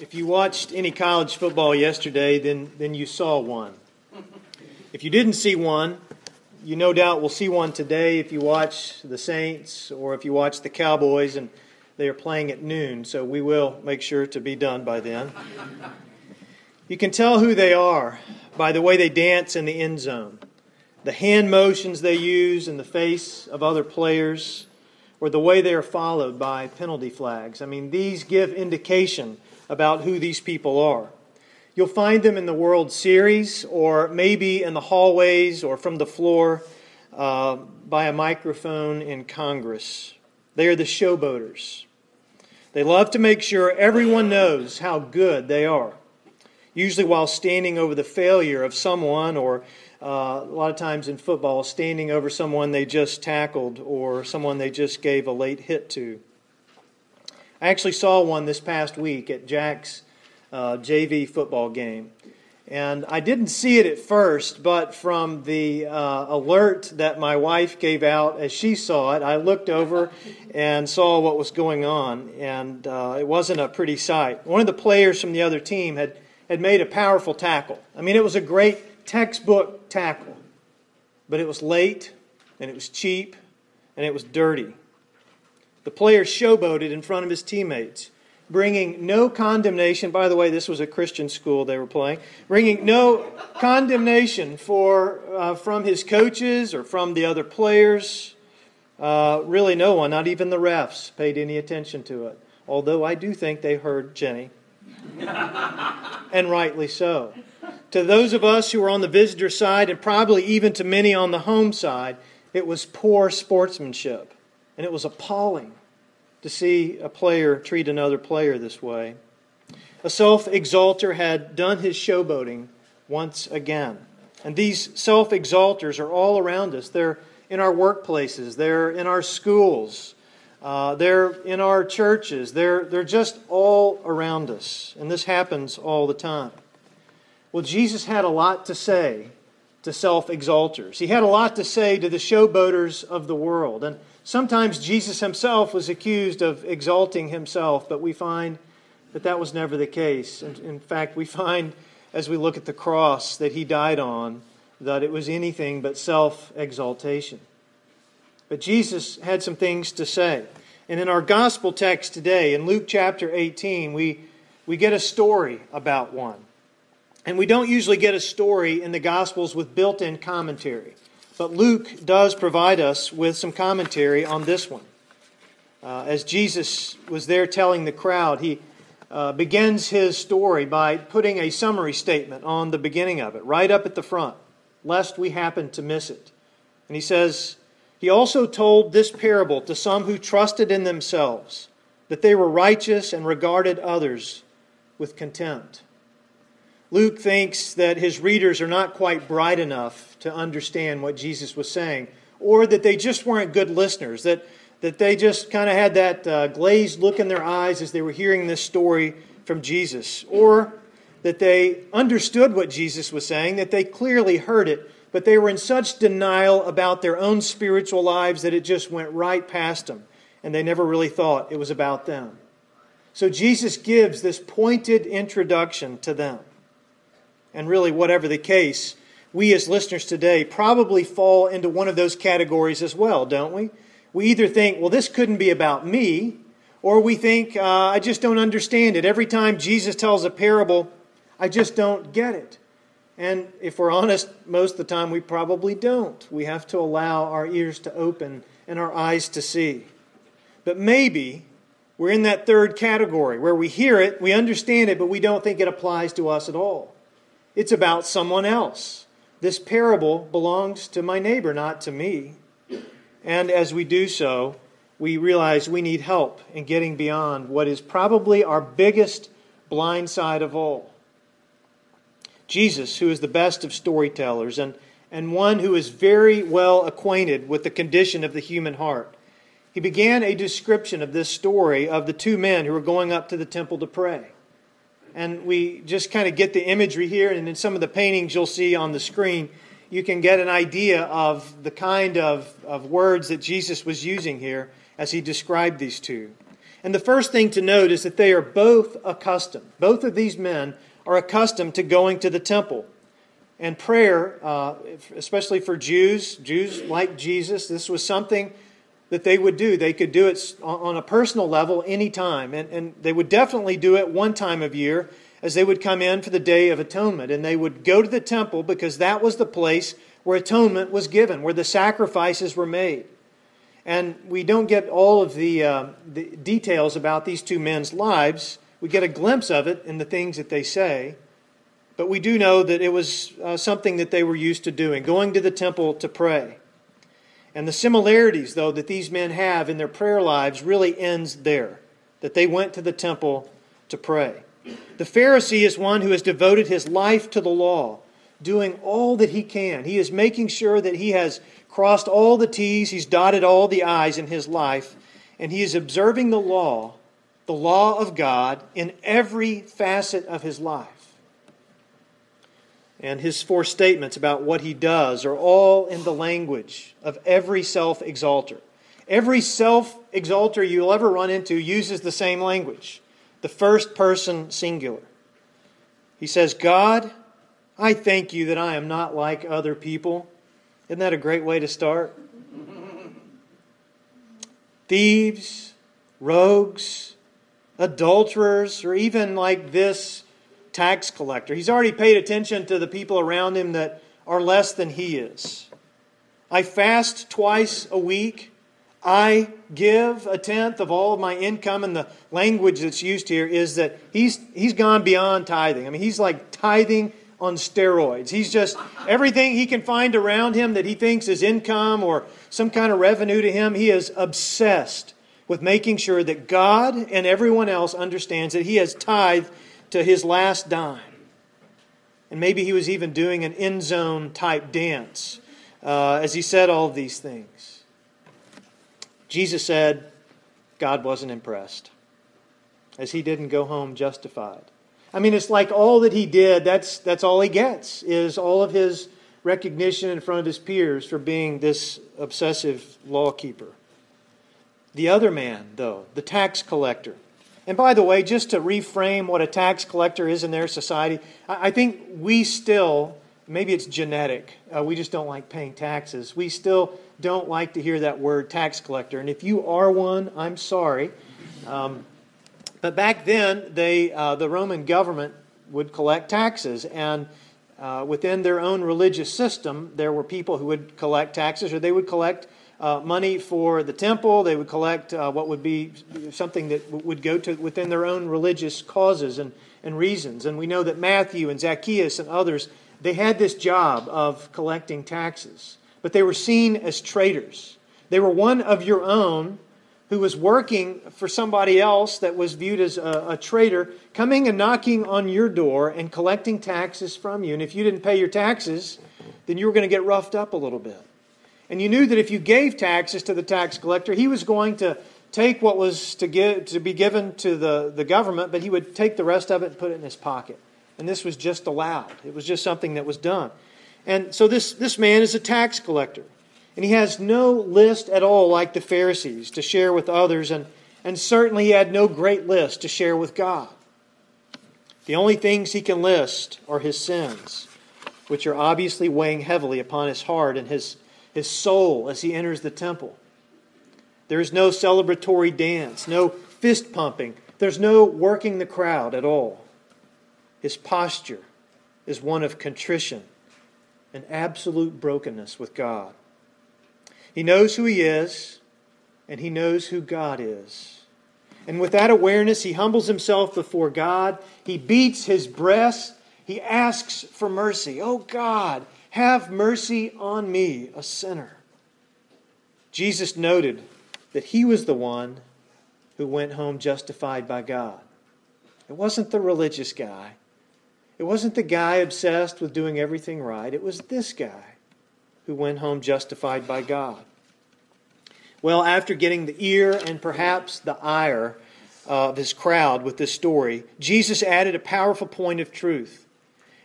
If you watched any college football yesterday, then you saw one. If you didn't see one, you no doubt will see one today if you watch the Saints or if you watch the Cowboys, and they are playing at noon, so we will make sure to be done by then. You can tell who they are by the way they dance in the end zone, the hand motions they use in the face of other players, or the way they are followed by penalty flags. I mean, these give indication about who these people are. You'll find them in the World Series, or maybe in the hallways, or from the floor by a microphone in Congress. They are the showboaters. They love to make sure everyone knows how good they are, usually while standing over the failure of someone, or a lot of times in football, standing over someone they just tackled or someone they just gave a late hit to. I actually saw one this past week at Jack's JV football game. And I didn't see it at first, but from the alert that my wife gave out as she saw it, I looked over and saw what was going on. And it wasn't a pretty sight. One of the players from the other team had made a powerful tackle. I mean, it was a great textbook tackle. But it was late, and it was cheap, and it was dirty. The player showboated in front of his teammates, bringing no condemnation. By the way, this was a Christian school they were playing. Bringing no condemnation from his coaches or from the other players. Really no one, not even the refs, paid any attention to it. Although I do think they heard Jenny. And rightly so. To those of us who were on the visitor side, and probably even to many on the home side, it was poor sportsmanship. And it was appalling to see a player treat another player this way. A self-exalter had done his showboating once again. And these self-exalters are all around us. They're in our workplaces. They're in our schools. They're in our churches. They're just all around us. And this happens all the time. Well, Jesus had a lot to say to self-exalters. He had a lot to say to the showboaters of the world. And sometimes Jesus himself was accused of exalting himself, but we find that was never the case. In fact, we find as we look at the cross that he died on, that it was anything but self-exaltation. But Jesus had some things to say. And in our gospel text today, in Luke chapter 18, we get a story about one. And we don't usually get a story in the Gospels with built-in commentary. But Luke does provide us with some commentary on this one. As Jesus was there telling the crowd, he begins his story by putting a summary statement on the beginning of it, right up at the front, lest we happen to miss it. And he says, "He also told this parable to some who trusted in themselves, that they were righteous and regarded others with contempt." Luke thinks that his readers are not quite bright enough to understand what Jesus was saying, or that they just weren't good listeners, that they just kind of had that glazed look in their eyes as they were hearing this story from Jesus, or that they understood what Jesus was saying, that they clearly heard it, but they were in such denial about their own spiritual lives that it just went right past them, and they never really thought it was about them. So Jesus gives this pointed introduction to them. And really, whatever the case, we as listeners today probably fall into one of those categories as well, don't we? We either think, well, this couldn't be about me, or we think, I just don't understand it. Every time Jesus tells a parable, I just don't get it. And if we're honest, most of the time we probably don't. We have to allow our ears to open and our eyes to see. But maybe we're in that third category where we hear it, we understand it, but we don't think it applies to us at all. It's about someone else. This parable belongs to my neighbor, not to me. And as we do so, we realize we need help in getting beyond what is probably our biggest blind side of all. Jesus, who is the best of storytellers and one who is very well acquainted with the condition of the human heart, he began a description of this story of the two men who were going up to the temple to pray. And we just kind of get the imagery here, and in some of the paintings you'll see on the screen, you can get an idea of the kind of words that Jesus was using here as he described these two. And the first thing to note is that they are both accustomed. Both of these men are accustomed to going to the temple. And prayer, especially for Jews like Jesus, this was something that they would do. They could do it on a personal level anytime. And they would definitely do it one time of year as they would come in for the Day of Atonement. And they would go to the temple because that was the place where atonement was given, where the sacrifices were made. And we don't get all of the details about these two men's lives. We get a glimpse of it in the things that they say. But we do know that it was something that they were used to doing, going to the temple to pray. And the similarities, though, that these men have in their prayer lives really ends there, that they went to the temple to pray. The Pharisee is one who has devoted his life to the law, doing all that he can. He is making sure that he has crossed all the T's, he's dotted all the I's in his life, and he is observing the law of God, in every facet of his life. And his four statements about what he does are all in the language of every self-exalter. Every self-exalter you'll ever run into uses the same language, the first person singular. He says, God, I thank you that I am not like other people. Isn't that a great way to start? Thieves, rogues, adulterers, or even like this tax collector. He's already paid attention to the people around him that are less than he is. I fast twice a week. I give 1/10 of all of my income. And the language that's used here is that he's gone beyond tithing. I mean, he's like tithing on steroids. He's just, everything he can find around him that he thinks is income or some kind of revenue to him, he is obsessed with making sure that God and everyone else understands that he has tithed to his last dime. And maybe he was even doing an end zone type dance as he said all of these things. Jesus said God wasn't impressed, as he didn't go home justified. I mean, it's like all that he did, that's all he gets, is all of his recognition in front of his peers for being this obsessive law keeper. The other man, though, the tax collector. And by the way, just to reframe what a tax collector is in their society, I think we still, maybe it's genetic, we just don't like paying taxes. We still don't like to hear that word tax collector. And if you are one, I'm sorry. But back then, the Roman government would collect taxes. And within their own religious system, there were people who would collect taxes, or they would collect money for the temple. They would collect what would be something that would go to within their own religious causes and reasons. And we know that Matthew and Zacchaeus and others, they had this job of collecting taxes. But they were seen as traitors. They were one of your own who was working for somebody else that was viewed as a traitor, coming and knocking on your door and collecting taxes from you. And if you didn't pay your taxes, then you were going to get roughed up a little bit. And you knew that if you gave taxes to the tax collector, he was going to take what was to be given to the government, but he would take the rest of it and put it in his pocket. And this was just allowed. It was just something that was done. And so this man is a tax collector. And he has no list at all like the Pharisees to share with others. And certainly he had no great list to share with God. The only things he can list are his sins, which are obviously weighing heavily upon his heart and his soul as he enters the temple. There is no celebratory dance, no fist pumping. There's no working the crowd at all. His posture is one of contrition and absolute brokenness with God. He knows who he is, and he knows who God is. And with that awareness, he humbles himself before God. He beats his breast. He asks for mercy. Oh God, have mercy on me, a sinner. Jesus noted that he was the one who went home justified by God. It wasn't the religious guy. It wasn't the guy obsessed with doing everything right. It was this guy who went home justified by God. Well, after getting the ear and perhaps the ire of his crowd with this story, Jesus added a powerful point of truth,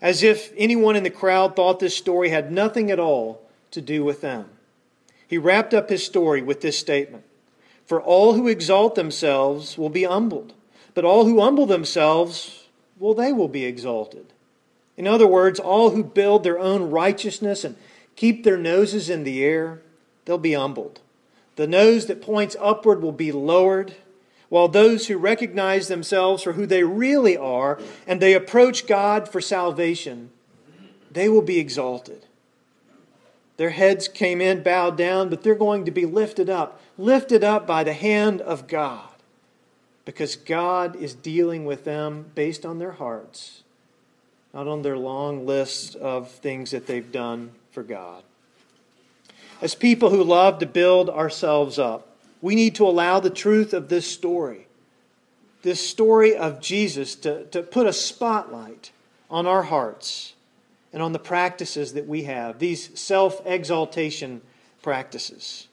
as if anyone in the crowd thought this story had nothing at all to do with them. He wrapped up his story with this statement. For all who exalt themselves will be humbled, but all who humble themselves, well, they will be exalted. In other words, all who build their own righteousness and keep their noses in the air, they'll be humbled. The nose that points upward will be lowered, while those who recognize themselves for who they really are and they approach God for salvation, they will be exalted. Their heads came in bowed down, but they're going to be lifted up by the hand of God, because God is dealing with them based on their hearts, not on their long list of things that they've done for God. As people who love to build ourselves up, we need to allow the truth of this story of Jesus, to put a spotlight on our hearts and on the practices that we have, these self-exaltation practices.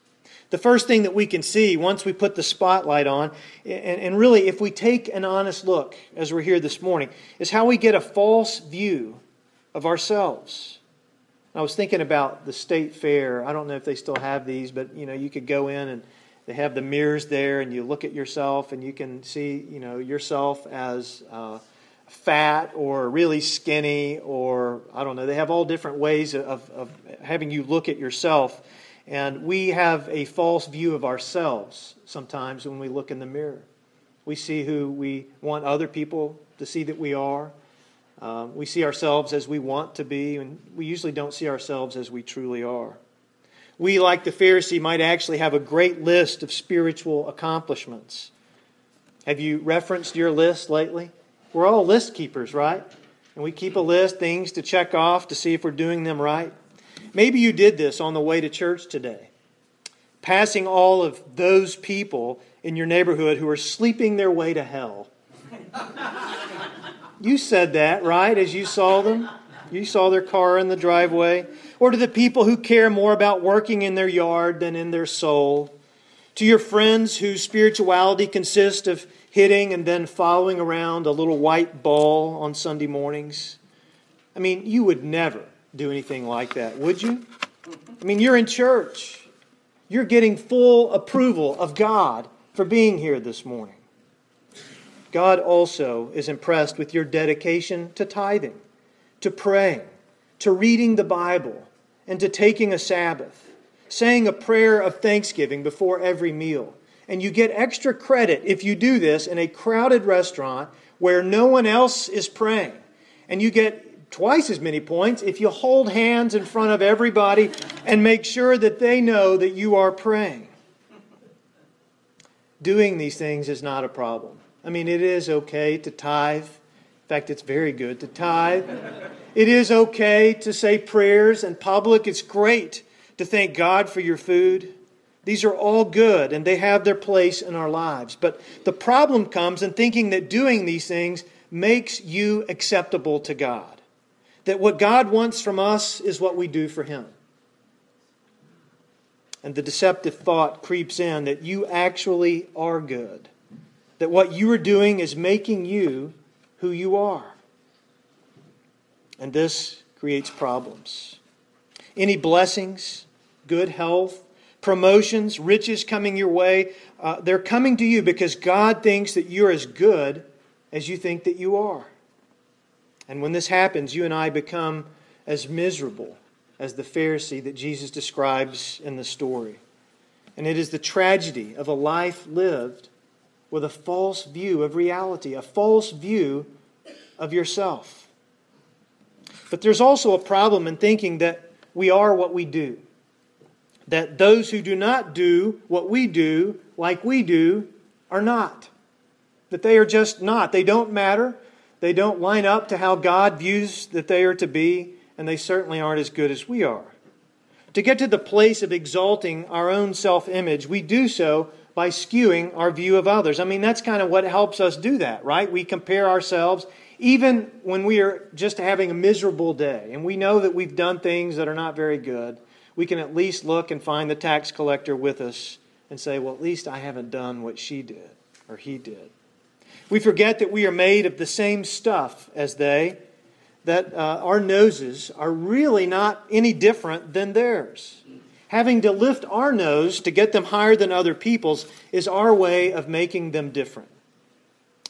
The first thing that we can see once we put the spotlight on, and really if we take an honest look as we're here this morning, is how we get a false view of ourselves. I was thinking about the state fair. I don't know if they still have these, but you could go in and they have the mirrors there, and you look at yourself, and you can see, yourself as fat or really skinny, or I don't know. They have all different ways of having you look at yourself, and we have a false view of ourselves sometimes when we look in the mirror. We see who we want other people to see that we are. We see ourselves as we want to be, and we usually don't see ourselves as we truly are. We, like the Pharisee, might actually have a great list of spiritual accomplishments. Have you referenced your list lately? We're all list keepers, right? And we keep a list, things to check off to see if we're doing them right. Maybe you did this on the way to church today, passing all of those people in your neighborhood who are sleeping their way to hell. You said that, right, as you saw them? You saw their car in the driveway. Or to the people who care more about working in their yard than in their soul. To your friends whose spirituality consists of hitting and then following around a little white ball on Sunday mornings. I mean, you would never do anything like that, would you? I mean, you're in church. You're getting full approval of God for being here this morning. God also is impressed with your dedication to tithing, to praying, to reading the Bible, and to taking a Sabbath, saying a prayer of thanksgiving before every meal. And you get extra credit if you do this in a crowded restaurant where no one else is praying. And you get twice as many points if you hold hands in front of everybody and make sure that they know that you are praying. Doing these things is not a problem. I mean, it is okay to tithe. In fact, it's very good to tithe. It is okay to say prayers in public. It's great to thank God for your food. These are all good, and they have their place in our lives. But the problem comes in thinking that doing these things makes you acceptable to God. That what God wants from us is what we do for Him. And the deceptive thought creeps in that you actually are good. That what you are doing is making you who you are. And this creates problems. Any blessings, good health, promotions, riches coming your way, they're coming to you because God thinks that you're as good as you think that you are. And when this happens, you and I become as miserable as the Pharisee that Jesus describes in the story. And it is the tragedy of a life lived with a false view of reality, a false view of yourself. But there's also a problem in thinking that we are what we do. That those who do not do what we do, like we do, are not. That they are just not. They don't matter. They don't line up to how God views that they are to be, and they certainly aren't as good as we are. To get to the place of exalting our own self-image, we do so by skewing our view of others. I mean, that's kind of what helps us do that, right? We compare ourselves even when we are just having a miserable day and we know that we've done things that are not very good. We can at least look and find the tax collector with us and say, well, at least I haven't done what she did or he did. We forget that we are made of the same stuff as they, that our noses are really not any different than theirs. Having to lift our nose to get them higher than other people's is our way of making them different.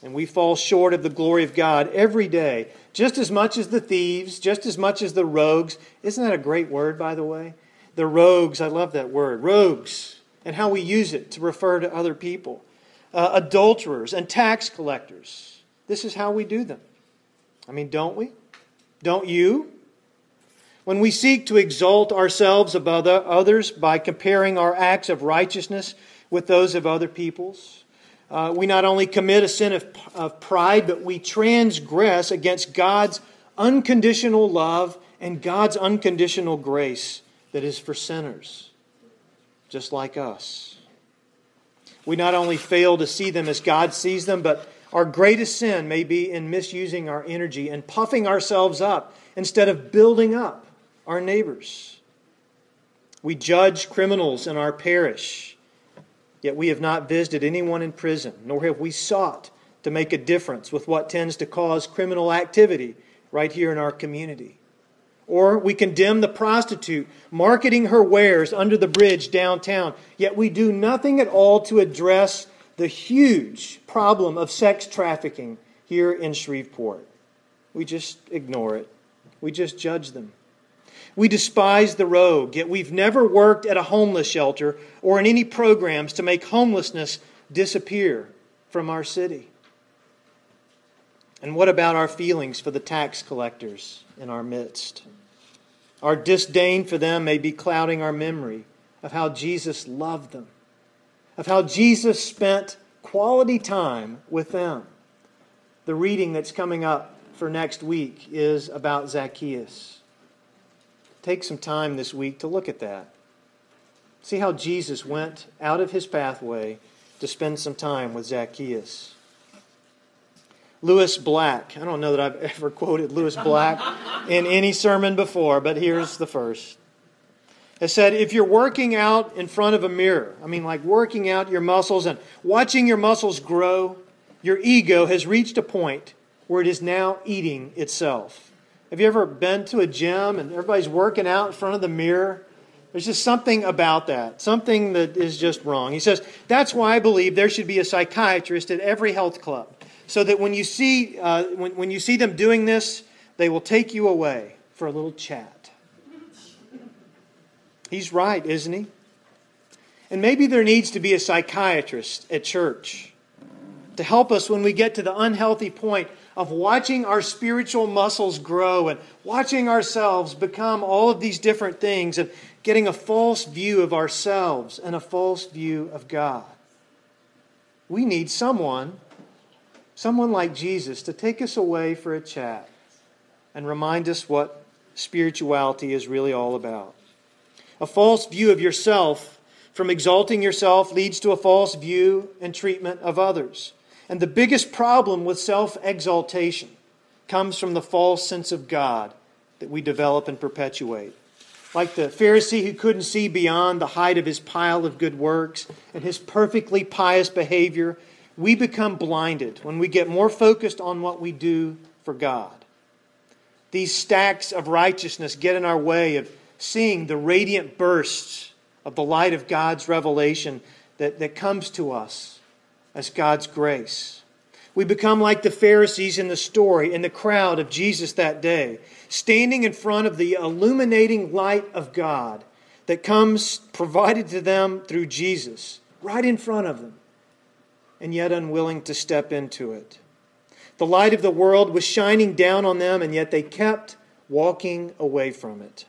And we fall short of the glory of God every day, just as much as the thieves, just as much as the rogues. Isn't that a great word, by the way? The rogues, I love that word. Rogues, and how we use it to refer to other people. Adulterers and tax collectors. This is how we do them. I mean, don't we? Don't you? When we seek to exalt ourselves above others by comparing our acts of righteousness with those of other people's, we not only commit a sin of pride, but we transgress against God's unconditional love and God's unconditional grace that is for sinners, just like us. We not only fail to see them as God sees them, but our greatest sin may be in misusing our energy and puffing ourselves up instead of building up our neighbors. We judge criminals in our parish, yet we have not visited anyone in prison, nor have we sought to make a difference with what tends to cause criminal activity right here in our community. Or we condemn the prostitute marketing her wares under the bridge downtown, yet we do nothing at all to address the huge problem of sex trafficking here in Shreveport. We just ignore it. We just judge them. We despise the rogue, yet we've never worked at a homeless shelter or in any programs to make homelessness disappear from our city. And what about our feelings for the tax collectors in our midst? Our disdain for them may be clouding our memory of how Jesus loved them, of how Jesus spent quality time with them. The reading that's coming up for next week is about Zacchaeus. Take some time this week to look at that. See how Jesus went out of his pathway to spend some time with Zacchaeus. Louis Black. I don't know that I've ever quoted Louis Black in any sermon before, but here's the first. It said, if you're working out in front of a mirror, I mean like working out your muscles and watching your muscles grow, your ego has reached a point where it is now eating itself. Have you ever been to a gym and everybody's working out in front of the mirror? There's just something about that, something that is just wrong. He says, that's why I believe there should be a psychiatrist at every health club, so that when you see them doing this, they will take you away for a little chat. He's right, isn't he? And maybe there needs to be a psychiatrist at church to help us when we get to the unhealthy point of watching our spiritual muscles grow and watching ourselves become all of these different things and getting a false view of ourselves and a false view of God. We need someone like Jesus to take us away for a chat and remind us what spirituality is really all about. A false view of yourself from exalting yourself leads to a false view and treatment of others. And the biggest problem with self-exaltation comes from the false sense of God that we develop and perpetuate. Like the Pharisee who couldn't see beyond the height of his pile of good works and his perfectly pious behavior, we become blinded when we get more focused on what we do for God. These stacks of righteousness get in our way of seeing the radiant bursts of the light of God's revelation that comes to us as God's grace. We become like the Pharisees in the story, in the crowd of Jesus that day, standing in front of the illuminating light of God that comes provided to them through Jesus, right in front of them, and yet unwilling to step into it. The light of the world was shining down on them, and yet they kept walking away from it.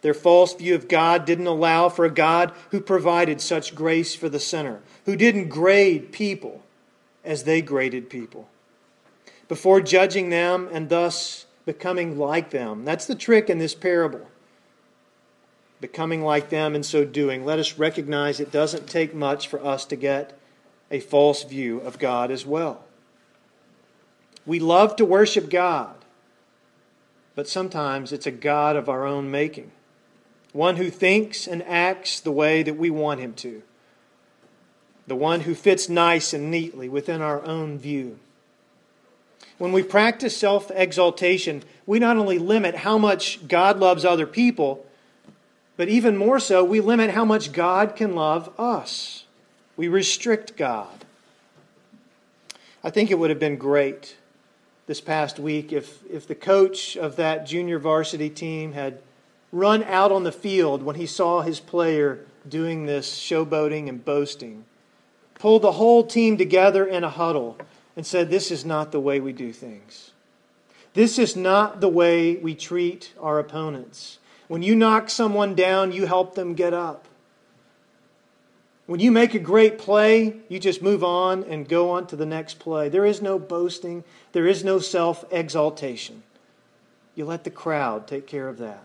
Their false view of God didn't allow for a God who provided such grace for the sinner, who didn't grade people as they graded people, before judging them and thus becoming like them. That's the trick in this parable. Becoming like them and so doing. Let us recognize it doesn't take much for us to get a false view of God as well. We love to worship God, but sometimes it's a God of our own making. One who thinks and acts the way that we want him to. The one who fits nice and neatly within our own view. When we practice self-exaltation, we not only limit how much God loves other people, But even more so, we limit how much God can love us. We restrict God. I think it would have been great this past week if the coach of that junior varsity team had run out on the field when he saw his player doing this showboating and boasting, pulled the whole team together in a huddle and said, "This is not the way we do things. This is not the way we treat our opponents. When you knock someone down, you help them get up. When you make a great play, you just move on and go on to the next play. There is no boasting. There is no self-exaltation. You let the crowd take care of that."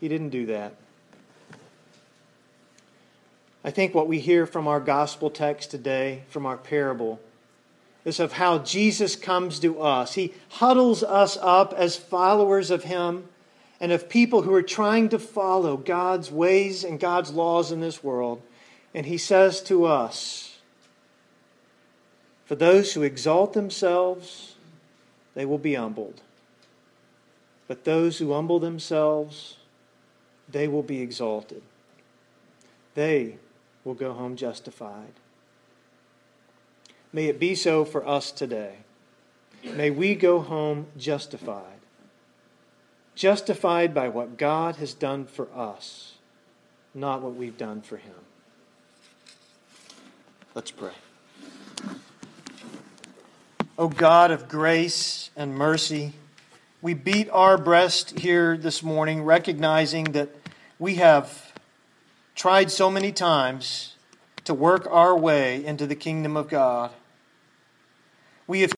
He didn't do that. I think what we hear from our gospel text today, from our parable, is of how Jesus comes to us. He huddles us up as followers of Him and of people who are trying to follow God's ways and God's laws in this world. And He says to us, "For those who exalt themselves, they will be humbled. But those who humble themselves, they will be exalted." They will go home justified. May it be so for us today. May we go home justified. Justified by what God has done for us, not what we've done for Him. Let's pray. O God of grace and mercy, we beat our breast here this morning, recognizing that we have tried so many times to work our way into the kingdom of God. We have